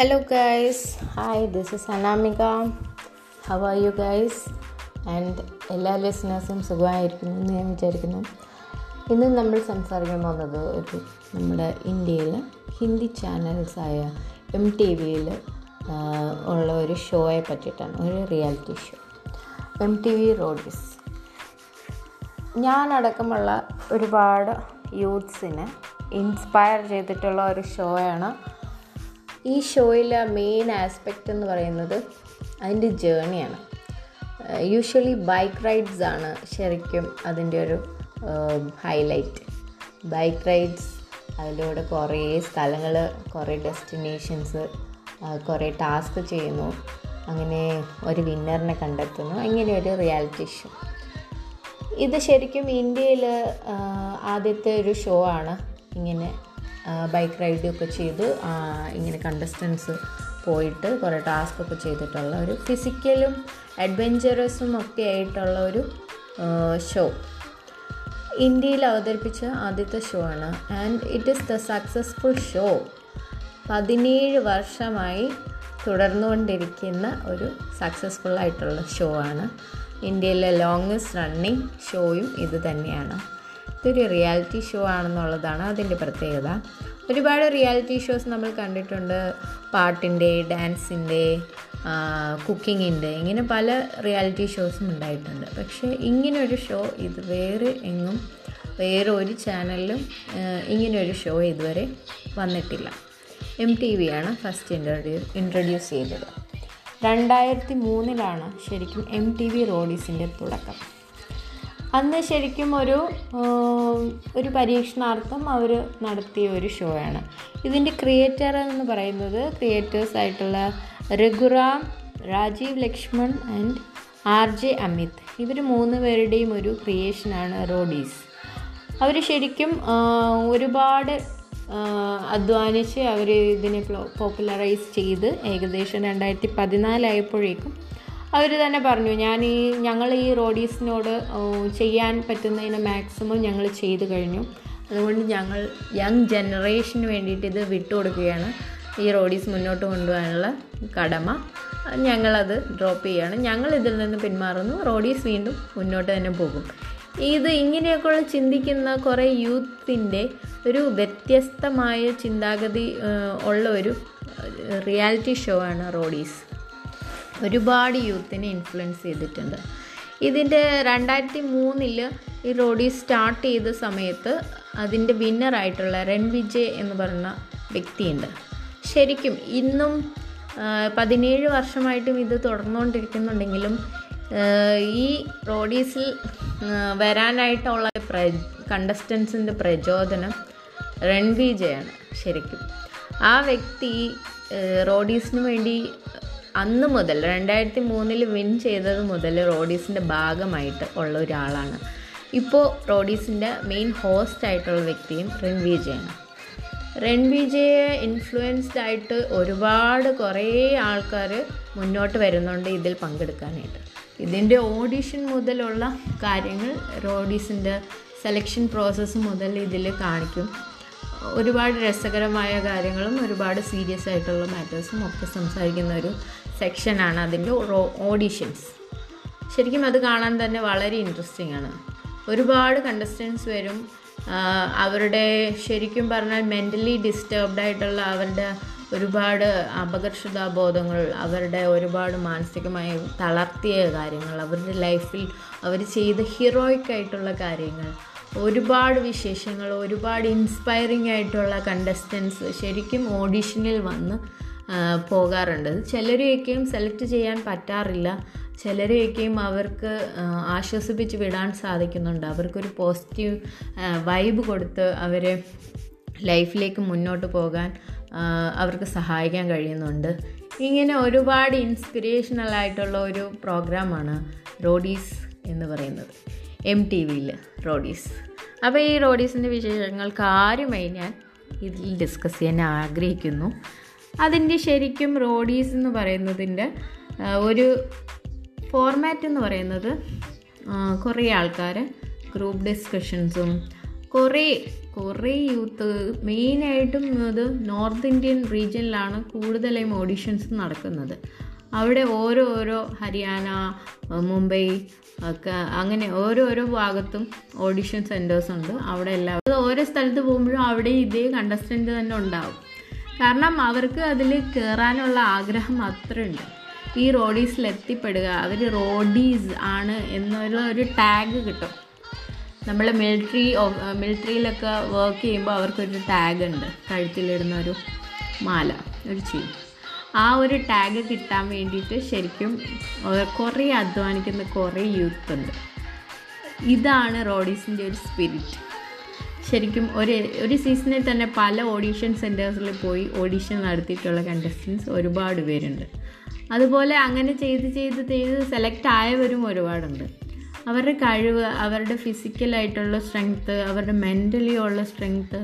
Hello guys, hi, this is Anamika. How are you guys? And എല്ലാ ലിസണേഴ്സും സുഖമായിരിക്കുന്നു എന്ന് ഞാൻ വിചാരിക്കുന്നു. ഇന്ന് നമ്മൾ സംസാരിക്കാൻ പോകുന്നത് ഒരു നമ്മുടെ ഇന്ത്യയിലെ ഹിന്ദി ചാനൽസായ MTVയിൽ ഉള്ള ഒരു ഷോയെ പറ്റിയിട്ടാണ്, ഒരു റിയാലിറ്റി ഷോ MTV Roadies. ഞാനടക്കമുള്ള ഒരുപാട് യൂത്ത്സിനെ ഇൻസ്പയർ ചെയ്തിട്ടുള്ള ഒരു ഷോയാണ്. ഈ ഷോയിലെ മെയിൻ ആസ്പെക്റ്റ് എന്ന് പറയുന്നത് അതിൻ്റെ ജേണിയാണ്. യൂഷ്വലി ബൈക്ക് റൈഡ്സ് ആണ് ശരിക്കും അതിൻ്റെ ഒരു ഹൈലൈറ്റ്. ബൈക്ക് റൈഡ്സ്, അതിലൂടെ കുറേ സ്ഥലങ്ങൾ, കുറേ ഡെസ്റ്റിനേഷൻസ്, കുറേ ടാസ്ക് ചെയ്യുന്നു, അങ്ങനെ ഒരു വിന്നറിനെ കണ്ടെത്തുന്നു, അങ്ങനെ ഒരു റിയാലിറ്റി ഷോ. ഇത് ശരിക്കും ഇന്ത്യയിൽ ആദ്യത്തെ ഒരു ഷോ ആണ്. ഇങ്ങനെ ബൈക്ക് റൈഡൊക്കെ ചെയ്ത് ഇങ്ങനെ കണ്ടസ്റ്റൻസ് പോയിട്ട് കുറേ ടാസ്കൊക്കെ ചെയ്തിട്ടുള്ള ഒരു ഫിസിക്കലും അഡ്വെഞ്ചറസും ഒക്കെ ആയിട്ടുള്ള ഒരു ഷോ ഇന്ത്യയിൽ അവതരിപ്പിച്ച ആദ്യത്തെ ഷോ ആണ്. And it is the successful show. 17 വർഷമായി തുടർന്നുകൊണ്ടിരിക്കുന്ന ഒരു സക്സസ്ഫുള്ളായിട്ടുള്ള ഷോ ആണ്. ഇന്ത്യയിലെ ലോങ്സ്റ്റ് റണ്ണിങ് ഷോയും ഇത് തന്നെയാണ്. ഇതൊരു റിയാലിറ്റി ഷോ ആണെന്നുള്ളതാണ് അതിൻ്റെ പ്രത്യേകത. ഒരുപാട് റിയാലിറ്റി ഷോസ് നമ്മൾ കണ്ടിട്ടുണ്ട്. പാട്ടിൻ്റെ, ഡാൻസിൻ്റെ, കുക്കിങ്ങിൻ്റെ, ഇങ്ങനെ പല റിയാലിറ്റി ഷോസും ഉണ്ടായിട്ടുണ്ട്. പക്ഷേ ഇങ്ങനൊരു ഷോ ഇത് വേറെ എങ്ങും, വേറെ ഒരു ചാനലിലും ഇങ്ങനൊരു ഷോ ഇതുവരെ വന്നിട്ടില്ല. MTVയാണ് ഫസ്റ്റ് ഇൻട്രൊഡ്യൂസ് ചെയ്തത്. 2003 ശരിക്കും MTV Roadiesൻ്റെ തുടക്കം. അന്ന് ശരിക്കും ഒരു പരീക്ഷണാർത്ഥം അവർ നടത്തിയ ഒരു ഷോ ആണ്. ഇതിൻ്റെ ക്രിയേറ്റർ എന്ന് പറയുന്നത്, ക്രിയേറ്റേഴ്സായിട്ടുള്ള Raghuram, Rajiv Laxman and R J Amit, ഇവർ 3 പേരുടെയും ഒരു ക്രിയേഷനാണ് റോഡീസ്. അവർ ശരിക്കും ഒരുപാട് അധ്വാനിച്ച് അവർ ഇതിനെ പോപ്പുലറൈസ് ചെയ്ത് ഏകദേശം 2014 അവർ തന്നെ പറഞ്ഞു, ഞങ്ങൾ ഈ റോഡീസിനോട് ചെയ്യാൻ പറ്റുന്നതിന് മാക്സിമം ഞങ്ങൾ ചെയ്തു കഴിഞ്ഞു, അതുകൊണ്ട് ഞങ്ങൾ യങ് ജനറേഷന് വേണ്ടിയിട്ട് ഇത് വിട്ടുകൊടുക്കുകയാണ്. ഈ റോഡീസ് മുന്നോട്ട് കൊണ്ടുപോകാനുള്ള കടമ ഞങ്ങളത് ഡ്രോപ്പ് ചെയ്യുകയാണ്. ഞങ്ങൾ ഇതിൽ നിന്ന് പിന്മാറുന്നു, റോഡീസ് വീണ്ടും മുന്നോട്ട് തന്നെ പോകും. ഇത് ഇങ്ങനെയൊക്കെയുള്ള ചിന്തിക്കുന്ന കുറേ യൂത്തിൻ്റെ ഒരു വ്യത്യസ്തമായ ചിന്താഗതി ഉള്ള ഒരു റിയാലിറ്റി ഷോ ആണ് റോഡീസ്. ഒരുപാട് യൂത്തിനെ ഇൻഫ്ലുവൻസ് ചെയ്തിട്ടുണ്ട്. ഇതിൻ്റെ 2003 ഈ റോഡീസ് സ്റ്റാർട്ട് ചെയ്ത സമയത്ത് അതിൻ്റെ വിന്നറായിട്ടുള്ള രൺവിജയ് എന്ന് പറഞ്ഞ വ്യക്തിയുണ്ട്. ശരിക്കും ഇന്നും 17 വർഷമായിട്ടും ഇത് തുടർന്നുകൊണ്ടിരിക്കുന്നുണ്ടെങ്കിലും ഈ റോഡീസിൽ വരാനായിട്ടുള്ള കണ്ടസ്റ്റൻസിൻ്റെ പ്രചോദനം രൺവിജയാണ്. ശരിക്കും ആ വ്യക്തി റോഡീസിന് വേണ്ടി അന്ന് മുതൽ 2003 വിൻ ചെയ്തത് മുതൽ റോഡീസിൻ്റെ ഭാഗമായിട്ട് ഉള്ള ഒരാളാണ്. ഇപ്പോൾ റോഡീസിൻ്റെ മെയിൻ ഹോസ്റ്റായിട്ടുള്ള വ്യക്തിയും രൺവിജയാണ്. രൺവിജയെ ഇൻഫ്ലുവൻസ്ഡ് ആയിട്ട് ഒരുപാട് കുറേ ആൾക്കാർ മുന്നോട്ട് വരുന്നുണ്ട് ഇതിൽ പങ്കെടുക്കാനായിട്ട്. ഇതിൻ്റെ ഓഡിഷൻ മുതലുള്ള കാര്യങ്ങൾ, റോഡീസിൻ്റെ സെലക്ഷൻ പ്രോസസ്സ് മുതൽ ഇതിൽ കാണിക്കും. ഒരുപാട് രസകരമായ കാര്യങ്ങളും ഒരുപാട് സീരിയസ് ആയിട്ടുള്ള മാറ്റേഴ്സും ഒക്കെ സംസാരിക്കുന്ന ഒരു സെക്ഷനാണ് അതിൻ്റെ ഓഡിഷൻസ്. ശരിക്കും അത് കാണാൻ തന്നെ വളരെ ഇൻട്രസ്റ്റിംഗ് ആണ്. ഒരുപാട് കണ്ടസ്റ്റൻസ് വരും. അവരുടെ ശരിക്കും പറഞ്ഞാൽ മെൻ്റലി ഡിസ്റ്റർബ്ഡ് ആയിട്ടുള്ള അവരുടെ ഒരുപാട് അപകർഷതാബോധങ്ങൾ, അവരുടെ ഒരുപാട് മാനസികമായി തളർത്തിയ കാര്യങ്ങൾ, അവരുടെ ലൈഫിൽ അവർ ചെയ്ത ഹീറോയിക് ആയിട്ടുള്ള കാര്യങ്ങൾ, ഒരുപാട് വിശേഷങ്ങൾ, ഒരുപാട് ഇൻസ്പയറിംഗ് ആയിട്ടുള്ള കണ്ടസ്റ്റൻസ് ശരിക്കും ഓഡിഷനിൽ വന്ന് പോകാറുണ്ട്. ചിലരെയൊക്കെയും സെലക്ട് ചെയ്യാൻ പറ്റാറില്ല, ചിലരെയൊക്കെയും അവർക്ക് ആശ്വസിപ്പിച്ച് വിടാൻ സാധിക്കുന്നുണ്ട്. അവർക്കൊരു പോസിറ്റീവ് വൈബ് കൊടുത്ത് അവരെ ലൈഫിലേക്ക് മുന്നോട്ട് പോകാൻ അവർക്ക് സഹായിക്കാൻ കഴിയുന്നുണ്ട്. ഇങ്ങനെ ഒരുപാട് ഇൻസ്പിരേഷണൽ ആയിട്ടുള്ള ഒരു പ്രോഗ്രാമാണ് റോഡീസ് എന്ന് പറയുന്നത്, MTVയിൽ റോഡീസ്. അപ്പോൾ ഈ റോഡീസിൻ്റെ വിശേഷങ്ങൾ കാര്യമായി ഞാൻ ഇതിൽ ഡിസ്കസ് ചെയ്യാൻ ആഗ്രഹിക്കുന്നു. അതിൻ്റെ ശരിക്കും റോഡീസ് എന്ന് പറയുന്നതിൻ്റെ ഒരു ഫോർമാറ്റ് എന്ന് പറയുന്നത് കുറേ ആൾക്കാർ ഗ്രൂപ്പ് ഡിസ്കഷൻസും കുറേ യൂത്ത് മെയിനായിട്ടും അത് നോർത്ത് ഇന്ത്യൻ റീജിയനിലാണ് കൂടുതലായും ഓഡിഷൻസ് നടക്കുന്നത്. അവിടെ ഓരോരോ ഹരിയാന, മുംബൈ ഒക്കെ അങ്ങനെ ഓരോരോ ഭാഗത്തും ഓഡിഷൻ സെൻറ്റേഴ്സ് ഉണ്ട്. അവിടെ എല്ലാവരും ഓരോ സ്ഥലത്ത് പോകുമ്പോഴും അവിടെ ഇതേ കണ്ടസ്റ്റൻ്റ് തന്നെ ഉണ്ടാവും. കാരണം അവർക്ക് അതിൽ കയറാനുള്ള ആഗ്രഹം മാത്രമുണ്ട്, ഈ റോഡീസിൽ എത്തിപ്പെടുക. അവർ റോഡീസ് ആണ് എന്നുള്ള ഒരു ടാഗ് കിട്ടും. നമ്മൾ മിലിറ്ററിയിലൊക്കെ വർക്ക് ചെയ്യുമ്പോൾ അവർക്കൊരു ടാഗ് ഉണ്ട്, കഴുത്തിലിടുന്ന ഒരു മാല, ഒരു ചെയിൻ. ആ ഒരു ടാഗ് കിട്ടാൻ വേണ്ടിയിട്ട് ശരിക്കും കുറേ അധ്വാനിക്കുന്ന കുറേ യൂത്ത് ഉണ്ട്. ഇതാണ് റോഡീസിൻ്റെ ഒരു സ്പിരിറ്റ്. ശരിക്കും ഒരു സീസണിൽ തന്നെ പല ഓഡീഷൻ സെൻറ്റേഴ്സിൽ പോയി ഓഡീഷൻ നടത്തിയിട്ടുള്ള കണ്ടസ്റ്റൻസ് ഒരുപാട് പേരുണ്ട്. അതുപോലെ അങ്ങനെ ചെയ്ത് സെലക്ട് ആയവരും ഒരുപാടുണ്ട്. അവരുടെ കഴിവ്, അവരുടെ ഫിസിക്കലായിട്ടുള്ള സ്ട്രെങ്ത്ത്, അവരുടെ മെൻ്റലി ഉള്ള സ്ട്രെങ്ത്ത്,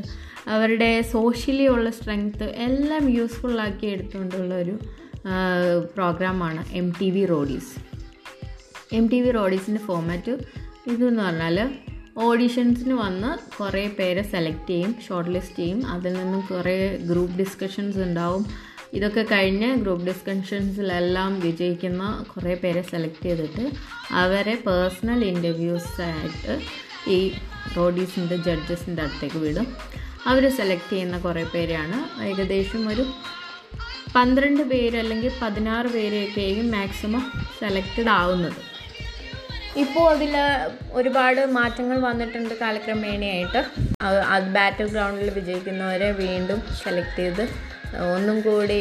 അവരുടെ സോഷ്യലി ഉള്ള സ്ട്രെങ്ത്ത് എല്ലാം യൂസ്ഫുള്ളാക്കി എടുത്തുകൊണ്ടുള്ള ഒരു പ്രോഗ്രാമാണ് MTV Roadies. MTV Roadiesൻ്റെ ഫോർമാറ്റ് ഇതെന്ന് പറഞ്ഞാൽ ഓഡീഷൻസിന് വന്ന് കുറേ പേരെ സെലക്ട് ചെയ്യും, ഷോർട്ട് ലിസ്റ്റ് ചെയ്യും. അതിൽ നിന്നും കുറേ ഗ്രൂപ്പ് ഡിസ്കഷൻസ് ഉണ്ടാവും. ഇതൊക്കെ കഴിഞ്ഞ് ഗ്രൂപ്പ് ഡിസ്കഷൻസിലെല്ലാം വിജയിക്കുന്ന കുറേ പേരെ സെലക്ട് ചെയ്തിട്ട് അവരെ പേഴ്സണൽ ഇൻ്റർവ്യൂസായിട്ട് ഈ റോഡീസിൻ്റെ ജഡ്ജസിൻ്റെ അടുത്തേക്ക് വിടും. അവർ സെലക്ട് ചെയ്യുന്ന കുറേ പേരെയാണ്. ഏകദേശം ഒരു 12 പേര് അല്ലെങ്കിൽ 16 പേരെയൊക്കെയായിരിക്കും മാക്സിമം സെലക്റ്റഡ് ആവുന്നത്. ഇപ്പോൾ അതിൽ ഒരുപാട് മാറ്റങ്ങൾ വന്നിട്ടുണ്ട് കാലക്രമേണയായിട്ട്. അത് ബാറ്റിൽ ഗ്രൗണ്ടിൽ വിജയിക്കുന്നവരെ വീണ്ടും സെലക്ട് ചെയ്ത് ഒന്നും കൂടി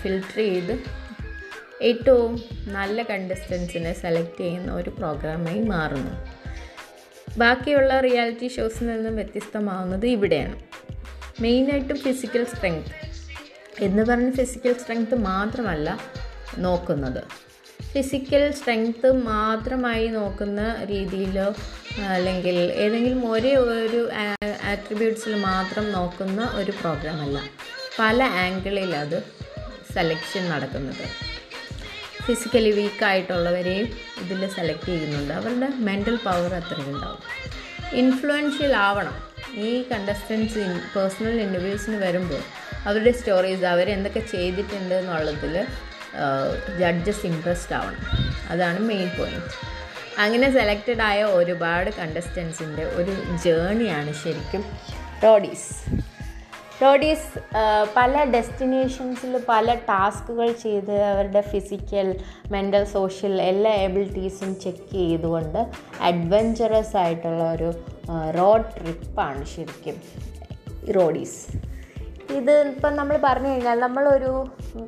ഫിൽട്ടർ ചെയ്ത് ഏറ്റവും നല്ല കണ്ടസ്റ്റൻസിനെ സെലക്ട് ചെയ്യുന്ന ഒരു പ്രോഗ്രാമായി മാറുന്നു. ബാക്കിയുള്ള റിയാലിറ്റി ഷോസിൽ നിന്നും വ്യത്യസ്തമാവുന്നത് ഇവിടെയാണ്. മെയിനായിട്ടും ഫിസിക്കൽ സ്ട്രെങ്ത്ത് എന്ന് പറഞ്ഞ് ഫിസിക്കൽ സ്ട്രെങ്ത്ത് മാത്രമല്ല നോക്കുന്നത്. ഫിസിക്കൽ സ്ട്രെങ്ത്ത് മാത്രമായി നോക്കുന്ന രീതിയിലോ അല്ലെങ്കിൽ ഏതെങ്കിലും ഒരേ ഒരു ആട്രിബ്യൂട്ട്സിൽ മാത്രം നോക്കുന്ന ഒരു പ്രോഗ്രാമല്ല, പല ആംഗിളിലത് സെലക്ഷൻ നടക്കുന്നത്. ഫിസിക്കലി വീക്കായിട്ടുള്ളവരെയും ഇതിൽ സെലക്ട് ചെയ്യുന്നുണ്ട്. അവരുടെ മെൻ്റൽ പവർ അത്രയും ഉണ്ടാവും. ഇൻഫ്ലുവൻഷ്യൽ ആവണം ഈ കണ്ടസ്റ്റൻസ് പേഴ്സണൽ ഇൻ്റർവ്യൂസിന് വരുമ്പോൾ. അവരുടെ സ്റ്റോറീസ്, അവരെന്തൊക്കെ ചെയ്തിട്ടുണ്ട് എന്നുള്ളതിൽ ജഡ്ജസ് ഇൻട്രസ്റ്റ് ആവണം. അതാണ് മെയിൻ പോയിൻറ്റ്. അങ്ങനെ സെലക്റ്റഡ് ആയ ഒരുപാട് കണ്ടസ്റ്റൻസിൻ്റെ ഒരു ജേണിയാണ് ശരിക്കും റോഡീസ്. റോഡീസ് പല ഡെസ്റ്റിനേഷൻസിൽ പല ടാസ്കുകൾ ചെയ്ത് അവരുടെ ഫിസിക്കൽ, മെൻ്റൽ, സോഷ്യൽ എല്ലാ എബിലിറ്റീസും ചെക്ക് ചെയ്തുകൊണ്ട് അഡ്വഞ്ചറസ് ആയിട്ടുള്ള ഒരു റോഡ് ട്രിപ്പാണ് ശരിക്കും റോഡീസ്. ഇത് ഇപ്പം നമ്മൾ പറഞ്ഞു കഴിഞ്ഞാൽ നമ്മളൊരു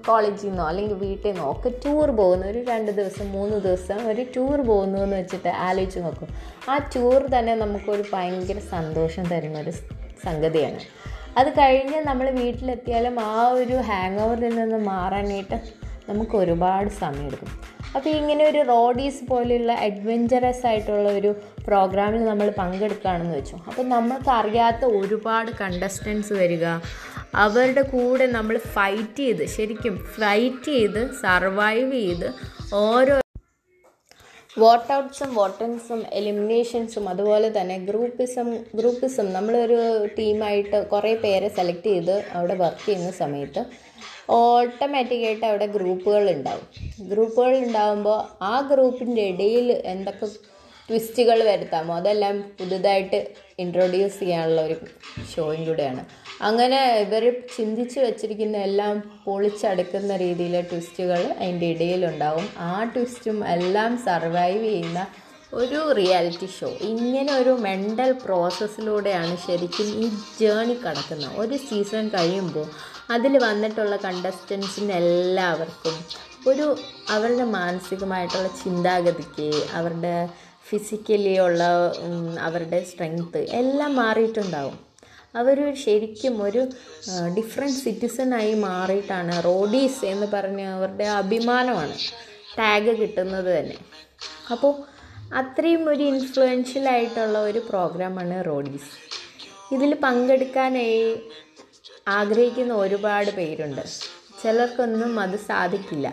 കോളേജിൽ നിന്നോ അല്ലെങ്കിൽ വീട്ടിൽ നിന്നോ ഒക്കെ ടൂർ പോകുന്നു, ഒരു 2 ദിവസം 3 ദിവസം ഒരു ടൂർ പോകുന്നു എന്ന് വെച്ചിട്ട് ആലോചിച്ച് നോക്കും. ആ ടൂർ തന്നെ നമുക്കൊരു ഭയങ്കര സന്തോഷം തരുന്നൊരു സംഗതിയാണ്. അത് കഴിഞ്ഞ് നമ്മൾ വീട്ടിലെത്തിയാലും ആ ഒരു ഹാങ് ഓവറിൽ നിന്ന് മാറാനായിട്ട് നമുക്ക് ഒരുപാട് സമയമെടുക്കും. അപ്പോൾ ഇങ്ങനെ ഒരു റോഡീസ് പോലെയുള്ള അഡ്വഞ്ചറസ് ആയിട്ടുള്ള ഒരു പ്രോഗ്രാമിൽ നമ്മൾ പങ്കെടുക്കുകയാണെന്ന് വെച്ചു. അപ്പോൾ നമ്മൾക്ക് അറിയാത്ത ഒരുപാട് കണ്ടസ്റ്റൻസ് വരിക, അവരുടെ കൂടെ നമ്മൾ ശരിക്കും ഫൈറ്റ് ചെയ്ത് സർവൈവ് ചെയ്ത് ഓരോ വോട്ടൗട്ട്സും വോട്ടൻസും എലിമിനേഷൻസും അതുപോലെ തന്നെ ഗ്രൂപ്പിസം നമ്മളൊരു ടീമായിട്ട് കുറേ പേരെ സെലക്ട് ചെയ്ത് അവിടെ വർക്ക് ചെയ്യുന്ന സമയത്ത് ഓട്ടോമാറ്റിക്കായിട്ട് അവിടെ ഗ്രൂപ്പുകൾ ഉണ്ടാവുമ്പോൾ ആ ഗ്രൂപ്പിൻ്റെ ഇടയിൽ എന്തൊക്കെ ട്വിസ്റ്റുകൾ വരുത്താമോ അതെല്ലാം പുതുതായിട്ട് ഇൻട്രൊഡ്യൂസ് ചെയ്യാനുള്ള ഒരു ഷോയും കൂടെയാണ്. അങ്ങനെ ഇവർ ചിന്തിച്ച് വെച്ചിരിക്കുന്ന എല്ലാം പൊളിച്ചടുക്കുന്ന രീതിയിലെ ട്വിസ്റ്റുകൾ അതിൻ്റെ ഇടയിലുണ്ടാവും. ആ ട്വിസ്റ്റും എല്ലാം സർവൈവ് ചെയ്യുന്ന ഒരു റിയാലിറ്റി ഷോ. ഇങ്ങനെ ഒരു മെൻ്റൽ പ്രോസസ്സിലൂടെയാണ് ശരിക്കും ഈ ജേണി കടക്കുന്നത്. ഒരു സീസൺ കഴിയുമ്പോൾ അതിൽ വന്നിട്ടുള്ള കണ്ടസ്റ്റൻസിന് എല്ലാവർക്കും ഒരു അവരുടെ മാനസികമായിട്ടുള്ള ചിന്താഗതിക്ക്, അവരുടെ ഫിസിക്കലി ഉള്ള അവരുടെ സ്ട്രെങ്ത്ത് എല്ലാം മാറിയിട്ടുണ്ടാവും. അവർ ശരിക്കും ഒരു ഡിഫറെൻറ്റ് സിറ്റിസണായി മാറിയിട്ടാണ് റോഡീസ് എന്ന് പറഞ്ഞ് അവരുടെ അഭിമാനമാണ് ടാഗ് കിട്ടുന്നത് തന്നെ. അപ്പോൾ അത്രയും ഒരു ഇൻഫ്ലുവൻഷ്യലായിട്ടുള്ള ഒരു പ്രോഗ്രാമാണ് റോഡീസ്. ഇതിൽ പങ്കെടുക്കാനായി ആഗ്രഹിക്കുന്ന ഒരുപാട് പേരുണ്ട്. ചിലർക്കൊന്നും അത് സാധിക്കില്ല.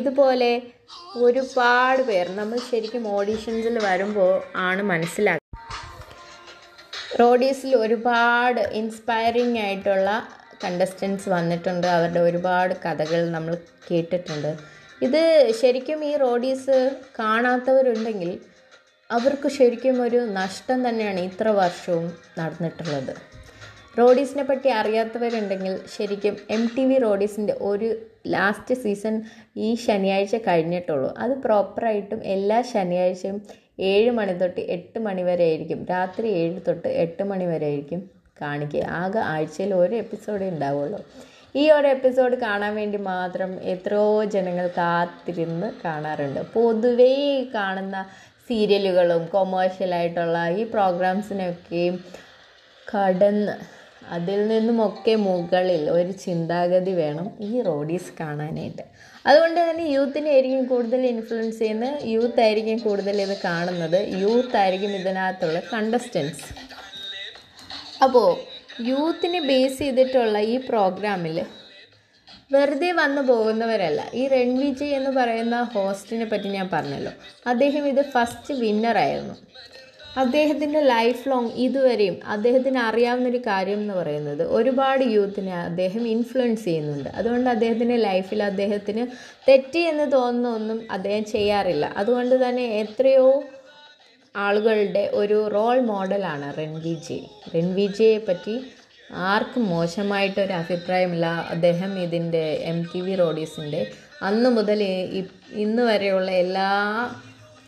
ഇതുപോലെ ഒരുപാട് പേർ നമ്മൾ ശരിക്കും ഓഡീഷൻസിൽ വരുമ്പോൾ ആണ് മനസ്സിലാക്കുക. റോഡീസിൽ ഒരുപാട് ഇൻസ്പയറിംഗ് ആയിട്ടുള്ള കണ്ടസ്റ്റൻസ് വന്നിട്ടുണ്ട്. അവരുടെ ഒരുപാട് കഥകൾ നമ്മൾ കേട്ടിട്ടുണ്ട്. ഇത് ശരിക്കും ഈ റോഡീസ് കാണാത്തവരുണ്ടെങ്കിൽ അവർക്ക് ശരിക്കും ഒരു നഷ്ടം തന്നെയാണ് ഇത്ര വർഷവും നടന്നിട്ടുള്ളത്. റോഡീസിനെ പറ്റി അറിയാത്തവരുണ്ടെങ്കിൽ ശരിക്കും MTV റോഡീസിൻ്റെ ഒരു ലാസ്റ്റ് സീസൺ ഈ ശനിയാഴ്ച കഴിഞ്ഞിട്ടുള്ളൂ. അത് പ്രോപ്പറായിട്ടും എല്ലാ ശനിയാഴ്ചയും 7 മണി തൊട്ട് 8 മണി വരെ ആയിരിക്കും, രാത്രി 7 തൊട്ട് 8 മണി വരെ ആയിരിക്കും കാണിക്കുക. ആകെ ആഴ്ചയിൽ ഒരു എപ്പിസോഡേ ഉണ്ടാവുള്ളൂ. ഈ ഒരു എപ്പിസോഡ് കാണാൻ വേണ്ടി മാത്രം എത്രയോ ജനങ്ങൾ കാത്തിരുന്ന് കാണാറുണ്ട്. പൊതുവേ കാണുന്ന സീരിയലുകളും കൊമേഴ്ഷ്യലായിട്ടുള്ള ഈ പ്രോഗ്രാംസിനൊക്കെയും കടന്ന് അതിൽ നിന്നുമൊക്കെ മുകളിൽ ഒരു ചിന്താഗതി വേണം ഈ റോഡീസ് കാണാനായിട്ട്. അതുകൊണ്ട് തന്നെ യൂത്തിനായിരിക്കും കൂടുതൽ ഇൻഫ്ലുവൻസ് ചെയ്യുന്നത്, യൂത്തായിരിക്കും കൂടുതൽ ഇത് കാണുന്നത്, യൂത്തായിരിക്കും ഇതിനകത്തുള്ള കണ്ടസ്റ്റൻസ്. അപ്പോൾ യൂത്തിനെ ബേസ് ചെയ്തിട്ടുള്ള ഈ പ്രോഗ്രാമിൽ വെറുതെ വന്നു പോകുന്നവരല്ല. ഈ രൺവിജയ് എന്ന് പറയുന്ന ഹോസ്റ്റിനെ പറ്റി ഞാൻ പറഞ്ഞല്ലോ, അദ്ദേഹം ഇത് ഫസ്റ്റ് വിന്നറായിരുന്നു. അദ്ദേഹത്തിൻ്റെ ലൈഫ് ലോങ് ഇതുവരെയും അദ്ദേഹത്തിന് അറിയാവുന്നൊരു കാര്യം എന്ന് പറയുന്നത് ഒരുപാട് യൂത്തിനെ അദ്ദേഹം ഇൻഫ്ലുവൻസ് ചെയ്യുന്നുണ്ട്. അതുകൊണ്ട് അദ്ദേഹത്തിൻ്റെ ലൈഫിൽ അദ്ദേഹത്തിന് തെറ്റി എന്ന് തോന്നുന്ന ഒന്നും അദ്ദേഹം ചെയ്യാറില്ല. അതുകൊണ്ട് തന്നെ എത്രയോ ആളുകളുടെ ഒരു റോൾ മോഡലാണ് രൺവിജയ്. രൺവിജയെ പറ്റി ആർക്കും മോശമായിട്ടൊരു അഭിപ്രായമില്ല. അദ്ദേഹം ഇതിൻ്റെ MTV റോഡീസിൻ്റെ അന്ന് മുതൽ ഇന്ന് വരെയുള്ള എല്ലാ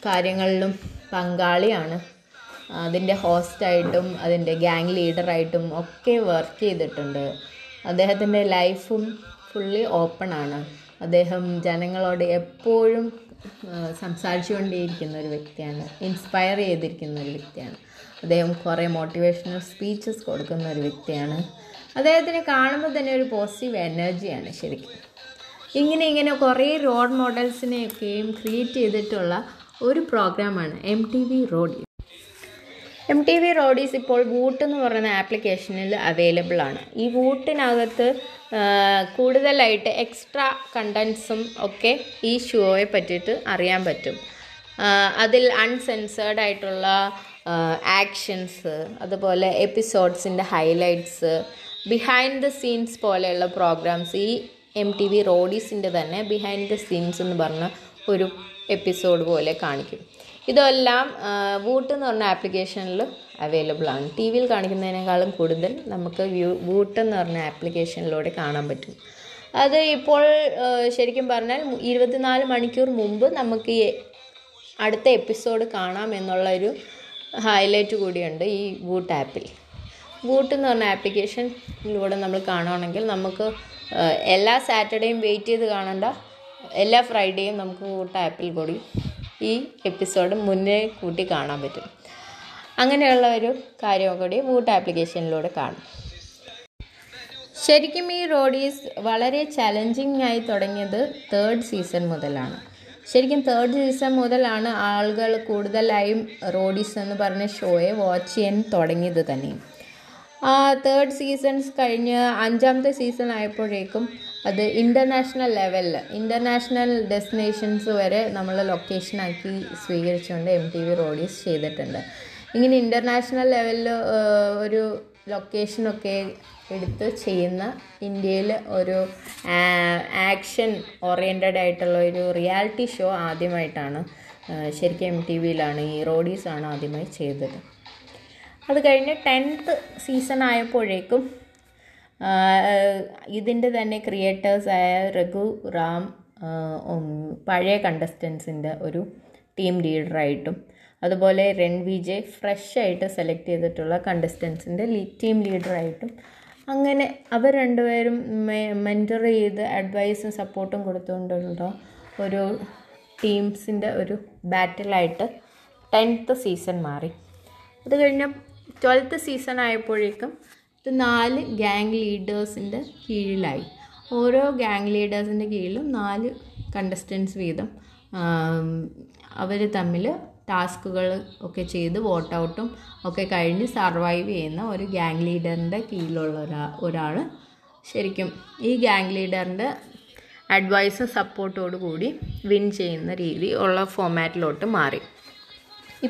കാര്യങ്ങളിലും പങ്കാളിയാണ്. അതിൻ്റെ ഹോസ്റ്റായിട്ടും അതിൻ്റെ ഗ്യാങ് ലീഡറായിട്ടും ഒക്കെ വർക്ക് ചെയ്തിട്ടുണ്ട്. അദ്ദേഹത്തിൻ്റെ ലൈഫും ഫുള്ളി ഓപ്പണാണ്. അദ്ദേഹം ജനങ്ങളോട് എപ്പോഴും സംസാരിച്ചു കൊണ്ടേയിരിക്കുന്ന ഒരു വ്യക്തിയാണ്, ഇൻസ്പയർ ചെയ്തിരിക്കുന്ന ഒരു വ്യക്തിയാണ്. അദ്ദേഹം കുറേ മോട്ടിവേഷണൽ സ്പീച്ചസ് കൊടുക്കുന്ന ഒരു വ്യക്തിയാണ്. അദ്ദേഹത്തിനെ കാണുമ്പോൾ തന്നെ ഒരു പോസിറ്റീവ് എനർജിയാണ് ശരിക്കും. ഇങ്ങനെ കുറേ റോൾ മോഡൽസിനെയൊക്കെയും ക്രിയേറ്റ് ചെയ്തിട്ടുള്ള ഒരു പ്രോഗ്രാമാണ് MTV റോഡീസ്. ഇപ്പോൾ വൂട്ട് എന്ന് പറയുന്ന ആപ്ലിക്കേഷനിൽ അവൈലബിൾ ആണ്. ഈ വൂട്ടിനകത്ത് കൂടുതലായിട്ട് എക്സ്ട്രാ കണ്ടൻസും ഒക്കെ ഈ ഷോയെ പറ്റിയിട്ട് അറിയാൻ പറ്റും. അതിൽ അൺസെൻസേർഡ് ആയിട്ടുള്ള ആക്ഷൻസ്, അതുപോലെ എപ്പിസോഡ്സിൻ്റെ ഹൈലൈറ്റ്സ്, ബിഹൈൻഡ് ദ സീൻസ് പോലെയുള്ള പ്രോഗ്രാംസ് ഈ MTV റോഡീസിൻ്റെ തന്നെ ബിഹൈൻഡ് ദ സീൻസ് എന്ന് പറഞ്ഞ ഒരു എപ്പിസോഡ് പോലെ കാണിക്കും. ഇതെല്ലാം വൂട്ട് എന്ന് പറഞ്ഞ ആപ്ലിക്കേഷനിൽ അവൈലബിൾ ആണ്. TV യിൽ കാണിക്കുന്നതിനേക്കാളും കൂടുതൽ നമുക്ക് വൂട്ട് എന്ന് പറഞ്ഞ ആപ്ലിക്കേഷനിലൂടെ കാണാൻ പറ്റും. അത് ഇപ്പോൾ ശരിക്കും പറഞ്ഞാൽ 24 മണിക്കൂർ മുമ്പ് നമുക്ക് ഈ അടുത്ത എപ്പിസോഡ് കാണാം എന്നുള്ളൊരു ഹൈലൈറ്റ് കൂടിയുണ്ട് ഈ വൂട്ട് ആപ്പിൽ. വൂട്ട് എന്ന് പറഞ്ഞ ആപ്ലിക്കേഷനിലൂടെ നമ്മൾ കാണുകയാണെങ്കിൽ നമുക്ക് എല്ലാ സാറ്റർഡേയും വെയിറ്റ് ചെയ്ത് കാണണ്ട, എല്ലാ ഫ്രൈഡേയും നമുക്ക് വൂട്ട് ആപ്പിൽ കൂടി ഈ എപ്പിസോഡ് മുന്നേ കൂട്ടി കാണാൻ പറ്റും. അങ്ങനെയുള്ള ഒരു കാര്യം കൂടി വൂട്ട് ആപ്ലിക്കേഷനിലൂടെ കാണും. ശരിക്കും ഈ റോഡീസ് വളരെ ചലഞ്ചിങ് ആയി തുടങ്ങിയത് 3rd സീസൺ മുതലാണ്. ശരിക്കും 3rd സീസൺ മുതലാണ് ആളുകൾ കൂടുതലായും റോഡീസ് എന്ന് പറഞ്ഞ ഷോയെ വാച്ച് ചെയ്യാൻ തുടങ്ങിയത് തന്നെ. 3rd സീസൺസ് കഴിഞ്ഞ് 5ാമത്തെ സീസൺ ആയപ്പോഴേക്കും അത് ഇൻ്റർനാഷണൽ ലെവലിൽ, ഇൻ്റർനാഷണൽ ഡെസ്റ്റിനേഷൻസ് വരെ നമ്മൾ ലൊക്കേഷനാക്കി സ്വീകരിച്ചുകൊണ്ട് MTV റോഡീസ് ചെയ്തിട്ടുണ്ട്. ഇങ്ങനെ ഇൻ്റർനാഷണൽ ലെവലിൽ ഒരു ലൊക്കേഷനൊക്കെ എടുത്ത് ചെയ്യുന്ന ഇന്ത്യയിൽ ഒരു ആക്ഷൻ ഓറിയൻറ്റഡ് ആയിട്ടുള്ള ഒരു റിയാലിറ്റി ഷോ ആദ്യമായിട്ടാണ് ശരിക്കും MTVയിലാണ് ഈ റോഡീസാണ് ആദ്യമായി ചെയ്തത്. അത് കഴിഞ്ഞ് 10th സീസൺ ആയപ്പോഴേക്കും ഇതിൻ്റെ തന്നെ ക്രിയേറ്റേഴ്സായ രഘുറാം പഴയ കണ്ടസ്റ്റൻസിൻ്റെ ഒരു ടീം ലീഡറായിട്ടും അതുപോലെ രൺവിജയ് ഫ്രഷായിട്ട് സെലക്ട് ചെയ്തിട്ടുള്ള കണ്ടസ്റ്റൻസിൻ്റെ ടീം ലീഡറായിട്ടും അങ്ങനെ അവർ രണ്ടുപേരും മെൻറ്റർ ചെയ്ത് അഡ്വൈസും സപ്പോർട്ടും കൊടുത്തുകൊണ്ടുള്ള ഒരു ടീംസിൻ്റെ ഒരു ബാറ്റിലായിട്ട് 10th സീസൺ മാറി. അത് കഴിഞ്ഞ 12th സീസൺ ആയപ്പോഴേക്കും ഇത് 4 ഗ്യാങ് ലീഡേഴ്സിൻ്റെ കീഴിലായി. ഓരോ ഗ്യാങ് ലീഡേഴ്സിൻ്റെ കീഴിലും 4 കണ്ടസ്റ്റൻസ് വീതം അവർ തമ്മിൽ ടാസ്കുകൾ ഒക്കെ ചെയ്ത് വോട്ടൗട്ടും ഒക്കെ കഴിഞ്ഞ് സർവൈവ് ചെയ്യുന്ന ഒരു ഗ്യാങ് ലീഡറിൻ്റെ കീഴിലുള്ള ഒരാൾ ശരിക്കും ഈ ഗ്യാങ് ലീഡറിൻ്റെ അഡ്വൈസും സപ്പോർട്ടോടു കൂടി വിൻ ചെയ്യുന്ന രീതി ഉള്ള ഫോർമാറ്റിലോട്ട് മാറി.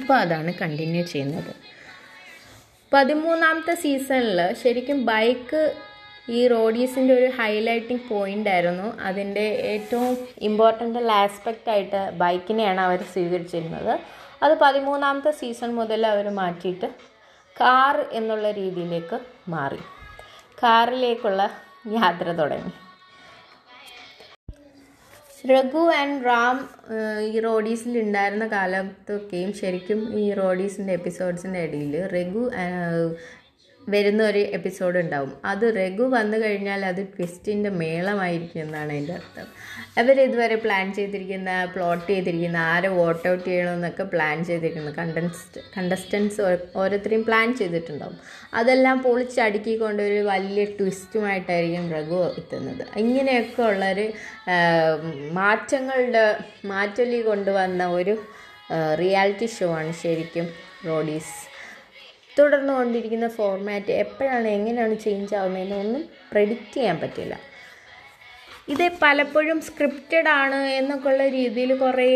ഇപ്പോൾ അതാണ് കണ്ടിന്യൂ ചെയ്യുന്നത്. 13-ാമത്തെ സീസണിൽ ശരിക്കും ബൈക്ക് ഈ റോഡീസിൻ്റെ ഒരു ഹൈലൈറ്റിംഗ് പോയിൻ്റ് ആയിരുന്നു. അതിൻ്റെ ഏറ്റവും ഇമ്പോർട്ടൻ്റ് ആസ്പെക്റ്റ് ആയിട്ട് ബൈക്കിനെയാണ് അവർ സ്വീകരിച്ചിരുന്നത്. അത് 13-ാമത്തെ സീസൺ മുതൽ അവർ മാറ്റിയിട്ട് കാർ എന്നുള്ള രീതിയിലേക്ക് മാറി, കാറിലേക്കുള്ള യാത്ര തുടങ്ങി. രഘു ആൻഡ് റാം ഈ റോഡീസിലുണ്ടായിരുന്ന കാലത്തൊക്കെയും ശരിക്കും ഈ റോഡീസിൻ്റെ എപ്പിസോഡ്സിൻ്റെ ഇടയിൽ രഘു വരുന്ന ഒരു എപ്പിസോഡ് ഉണ്ടാവും. അത് രഘു വന്നു കഴിഞ്ഞാൽ അത് ട്വിസ്റ്റിൻ്റെ മേളമായിരിക്കും എന്നാണ് എൻ്റെ അർത്ഥം. അവരിതുവരെ പ്ലാൻ ചെയ്തിരിക്കുന്ന, പ്ലോട്ട് ചെയ്തിരിക്കുന്ന, ആരെ വോട്ട് ഔട്ട് ചെയ്യണമെന്നൊക്കെ പ്ലാൻ ചെയ്തിരിക്കുന്ന കണ്ടസ്റ്റൻസ് ഓരോരുത്തരെയും പ്ലാൻ ചെയ്തിട്ടുണ്ടാവും. അതെല്ലാം പൊളിച്ചടുക്കിക്കൊണ്ട് ഒരു വലിയ ട്വിസ്റ്റുമായിട്ടായിരിക്കും രഘു എത്തുന്നത്. ഇങ്ങനെയൊക്കെ ഉള്ളൊരു മാറ്റൊലി കൊണ്ടുവന്ന ഒരു റിയാലിറ്റി ഷോ ആണ് ശരിക്കും റോഡീസ്. തുടർന്നു കൊണ്ടിരിക്കുന്ന ഫോർമാറ്റ് എപ്പോഴാണ്, എങ്ങനെയാണ് ചേഞ്ച് ആവുന്നതെന്നൊന്നും പ്രെഡിക്റ്റ് ചെയ്യാൻ പറ്റില്ല. ഇത് പലപ്പോഴും സ്ക്രിപ്റ്റഡ് ആണ് എന്നൊക്കെ ഉള്ള രീതിയിൽ കുറേ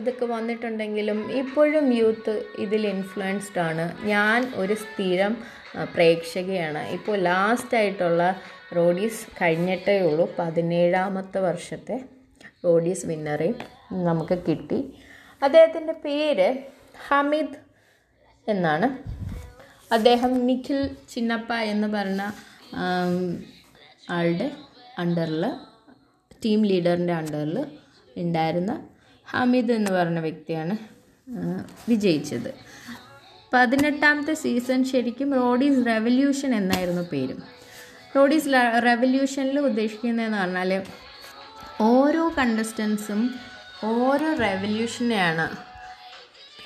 ഇതൊക്കെ വന്നിട്ടുണ്ടെങ്കിലും ഇപ്പോഴും യൂത്ത് ഇതിൽ ഇൻഫ്ലുവൻസ്ഡ് ആണ്. ഞാൻ ഒരു സ്ഥിരം പ്രേക്ഷകയാണ്. ഇപ്പോൾ ലാസ്റ്റായിട്ടുള്ള റോഡീസ് കഴിഞ്ഞിട്ടേ ഉള്ളൂ. 17-ാമത്തെ വർഷത്തെ റോഡീസ് വിന്നറെ നമുക്ക് കിട്ടി. അദ്ദേഹത്തിൻ്റെ പേര് ഹമീദ് എന്നാണ്. അദ്ദേഹം നിഖിൽ ചിന്നപ്പ എന്ന് പറഞ്ഞ ആളുടെ അണ്ടറിൽ, ടീം ലീഡറിൻ്റെ അണ്ടറിൽ ഉണ്ടായിരുന്ന ഹമീദ് എന്ന് പറഞ്ഞ വ്യക്തിയാണ് വിജയിച്ചത്. 18-ാമത്തെ സീസൺ ശരിക്കും റോഡീസ് റെവല്യൂഷൻ എന്നായിരുന്നു പേരും. റോഡീസ് റെവല്യൂഷനിൽ ഉദ്ദേശിക്കുന്നതെന്ന് പറഞ്ഞാൽ ഓരോ കണ്ടസ്റ്റൻസും ഓരോ റെവല്യൂഷനെയാണ്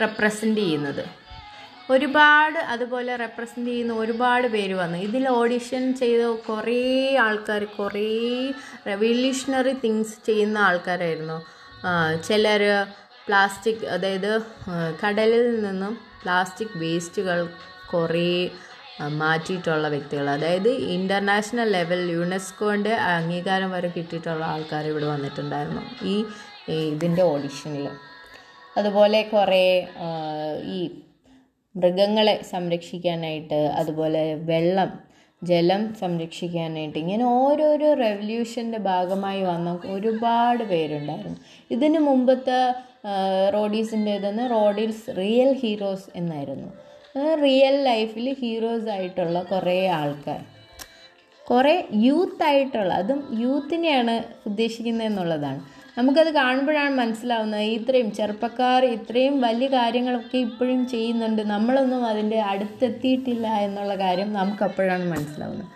റെപ്രസെൻ്റ് ചെയ്യുന്നത്. ഒരുപാട് അതുപോലെ റെപ്രസെൻ്റ് ചെയ്യുന്ന ഒരുപാട് പേര് വന്നു. ഇതിൽ ഓഡിഷൻ ചെയ്ത കുറേ ആൾക്കാർ കുറേ റെവല്യൂഷണറി തിങ്സ് ചെയ്യുന്ന ആൾക്കാരായിരുന്നു. ചിലർ പ്ലാസ്റ്റിക്, അതായത് കടലിൽ നിന്നും പ്ലാസ്റ്റിക് വേസ്റ്റുകൾ കുറേ മാറ്റിയിട്ടുള്ള വ്യക്തികൾ, അതായത് ഇൻ്റർനാഷണൽ ലെവൽ യുനെസ്കോൻ്റെ അംഗീകാരം വരെ കിട്ടിയിട്ടുള്ള ആൾക്കാർ ഇവിടെ വന്നിട്ടുണ്ടായിരുന്നു ഈ ഇതിൻ്റെ ഓഡിഷനിൽ. അതുപോലെ കുറേ ഈ മൃഗങ്ങളെ സംരക്ഷിക്കാനായിട്ട്, അതുപോലെ വെള്ളം ജലം സംരക്ഷിക്കാനായിട്ട്, ഇങ്ങനെ ഓരോരോ റെവല്യൂഷൻ്റെ ഭാഗമായി വന്ന ഒരുപാട് പേരുണ്ടായിരുന്നു. ഇതിന് മുമ്പത്തെ റോഡീസിൻ്റെ ഇതെന്ന് റോഡീസ് റിയൽ ഹീറോസ് എന്നായിരുന്നു. റിയൽ ലൈഫിൽ ഹീറോസ് ആയിട്ടുള്ള കുറേ ആൾക്കാർ, കുറേ യൂത്തായിട്ടുള്ള, അതും യൂത്തിനെയാണ് ഉദ്ദേശിക്കുന്നതെന്നുള്ളതാണ്. നമുക്കത് കാണുമ്പോഴാണ് മനസ്സിലാവുന്നത് ഇത്രയും ചെറുപ്പക്കാർ ഇത്രയും വലിയ കാര്യങ്ങളൊക്കെ ഇപ്പോഴും ചെയ്യുന്നുണ്ട്, നമ്മളൊന്നും അതിൻ്റെ അടുത്തെത്തിയിട്ടില്ല എന്നുള്ള കാര്യം നമുക്കപ്പോഴാണ് മനസ്സിലാവുന്നത്.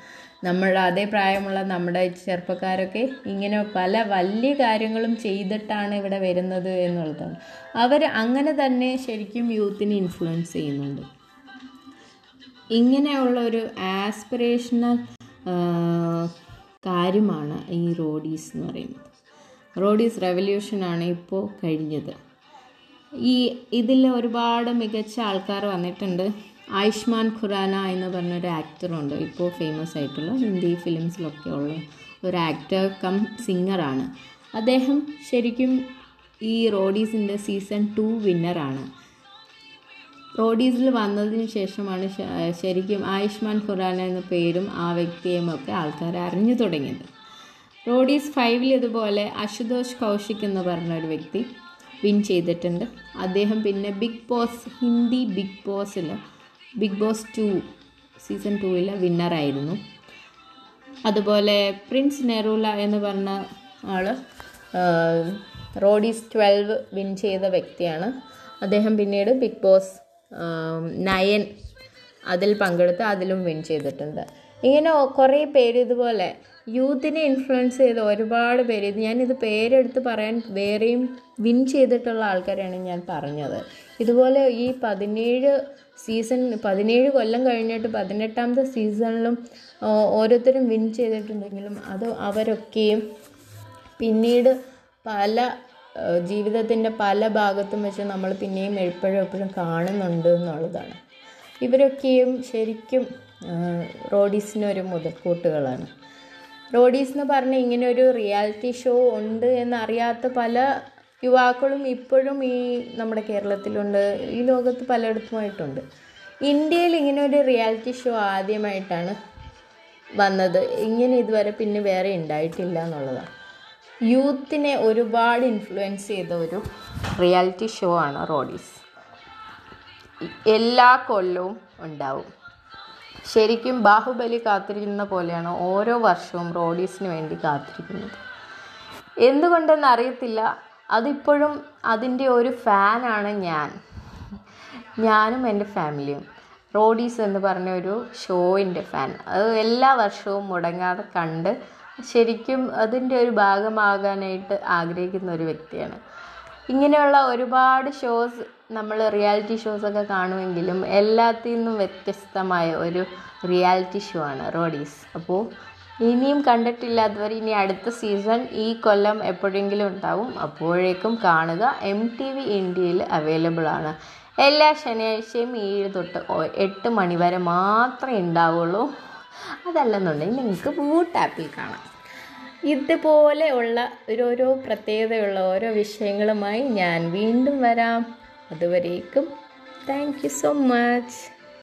നമ്മുടെ അതേ പ്രായമുള്ള നമ്മുടെ ചെറുപ്പക്കാരൊക്കെ ഇങ്ങനെ പല വലിയ കാര്യങ്ങളും ചെയ്തിട്ടാണ് ഇവിടെ വരുന്നത് എന്നുള്ളതാണ്. അവർ അങ്ങനെ തന്നെ ശരിക്കും യൂത്തിനെ ഇൻഫ്ലുവൻസ് ചെയ്യുന്നുണ്ട്. ഇങ്ങനെയുള്ള ഒരു ആസ്പിറേഷണൽ കാര്യമാണ് ഈ റോഡീസ് എന്ന് പറയുന്നത്. റോഡീസ് റെവല്യൂഷനാണ് ഇപ്പോൾ കഴിഞ്ഞത്. ഇതിൽ ഒരുപാട് മികച്ച ആൾക്കാർ വന്നിട്ടുണ്ട്. ആയുഷ്മാൻ ഖുറാന എന്ന് പറഞ്ഞൊരു ആക്ടറുണ്ട്, ഇപ്പോൾ ഫേമസ് ആയിട്ടുള്ള ഹിന്ദി ഫിലിംസിലൊക്കെ ഉള്ള ഒരു ആക്ടർ കം സിംഗറാണ്. അദ്ദേഹം ശരിക്കും ഈ റോഡീസിൻ്റെ സീസൺ 2 വിന്നറാണ്. റോഡീസിൽ വന്നതിന് ശേഷമാണ് ശരിക്കും ആയുഷ്മാൻ ഖുറാന എന്ന പേരും ആ വ്യക്തിയുമൊക്കെ ആൾക്കാർ അറിഞ്ഞു തുടങ്ങിയത്. റോഡീസ് 5 ഇതുപോലെ അശുതോഷ് കൗശിക് എന്ന് പറഞ്ഞൊരു വ്യക്തി വിൻ ചെയ്തിട്ടുണ്ട്. അദ്ദേഹം പിന്നെ ബിഗ് ബോസ് 2 സീസൺ 2 വിന്നറായിരുന്നു. അതുപോലെ പ്രിൻസ് നെറൂല എന്ന് പറഞ്ഞ ആൾ റോഡീസ് 12 വിൻ ചെയ്ത വ്യക്തിയാണ്. അദ്ദേഹം പിന്നീട് ബിഗ് ബോസ് 9 അതിൽ പങ്കെടുത്ത് അതിലും വിൻ ചെയ്തിട്ടുണ്ട്. ഇങ്ങനെ കുറേ പേര് ഇതുപോലെ യൂത്തിനെ ഇൻഫ്ലുവൻസ് ചെയ്ത ഒരുപാട് പേര്, ഞാനിത് പേരെടുത്ത് പറയാൻ വേറെയും വിൻ ചെയ്തിട്ടുള്ള ആൾക്കാരാണ് ഞാൻ പറഞ്ഞത്. ഇതുപോലെ ഈ 17 കൊല്ലം കഴിഞ്ഞിട്ട് 18-ാമത്തെ സീസണിലും ഓരോരുത്തരും വിൻ ചെയ്തിട്ടുണ്ടെങ്കിലും അത് അവരൊക്കെയും പിന്നീട് പല ജീവിതത്തിൻ്റെ പല ഭാഗത്തും വെച്ച് നമ്മൾ പിന്നെയും എപ്പോഴും കാണുന്നുണ്ട് എന്നുള്ളതാണ്. ഇവരൊക്കെയും ശരിക്കും റോഡീസിനൊരു മുതൽക്കൂട്ടുകളാണ്. റോഡീസ് എന്ന് പറഞ്ഞാൽ ഇങ്ങനെ ഒരു റിയാലിറ്റി ഷോ ഉണ്ട് എന്നറിയാത്ത പല യുവാക്കളും ഇപ്പോഴും ഈ നമ്മുടെ കേരളത്തിലുണ്ട്, ഈ ലോകത്ത് പലയിടത്തുമായിട്ടുണ്ട്. ഇന്ത്യയിൽ ഇങ്ങനെ ഒരു റിയാലിറ്റി ഷോ ആദ്യമായിട്ടാണ് വന്നത്. ഇങ്ങനെ ഇതുവരെ പിന്നെ വേറെ ഉണ്ടായിട്ടില്ല എന്നുള്ളതാണ്. യൂത്തിനെ ഒരുപാട് ഇൻഫ്ലുവൻസ് ചെയ്ത ഒരു റിയാലിറ്റി ഷോ ആണ് റോഡീസ്. എല്ലാ കൊല്ലവും ഉണ്ടാവും. ശരിക്കും ബാഹുബലി കാത്തിരിക്കുന്ന പോലെയാണ് ഓരോ വർഷവും റോഡീസിന് വേണ്ടി കാത്തിരിക്കുന്നത്. എന്തുകൊണ്ടെന്ന് അറിയത്തില്ല, അതിപ്പോഴും അതിൻ്റെ ഒരു ഫാനാണ് ഞാനും എൻ്റെ ഫാമിലിയും. റോഡീസ് എന്ന് പറഞ്ഞ ഒരു ഷോയിൻ്റെ ഫാൻ. അത് എല്ലാ വർഷവും മുടങ്ങാതെ കണ്ട് ശരിക്കും അതിൻ്റെ ഒരു ഭാഗമാകാനായിട്ട് ആഗ്രഹിക്കുന്ന ഒരു വ്യക്തിയാണ്. ഇങ്ങനെയുള്ള ഒരുപാട് ഷോസ് നമ്മൾ റിയാലിറ്റി ഷോസൊക്കെ കാണുമെങ്കിലും എല്ലാത്തിൽ നിന്നും വ്യത്യസ്തമായ ഒരു റിയാലിറ്റി ഷോ ആണ് റോഡീസ്. അപ്പോൾ ഇനിയും കണ്ടിട്ടില്ലാത്തവർ ഇനി അടുത്ത സീസൺ ഈ കൊല്ലം എപ്പോഴെങ്കിലും ഉണ്ടാവും, അപ്പോഴേക്കും കാണുക. MTV ഇന്ത്യയിൽ അവൈലബിൾ ആണ്. എല്ലാ ശനിയാഴ്ചയും 7 to 8 മണി വരെ മാത്രമേ ഉണ്ടാവുള്ളൂ. അതല്ലെന്നുണ്ടെങ്കിൽ നിങ്ങൾക്ക് വൂട്ട് ആപ്പിൽ കാണാം. ഇതുപോലെ ഉള്ള ഓരോരോ പ്രത്യേകതയുള്ള ഓരോ വിഷയങ്ങളുമായി ഞാൻ വീണ്ടും വരാം. അതുവരേക്കും താങ്ക് യു സോ മച്ച്.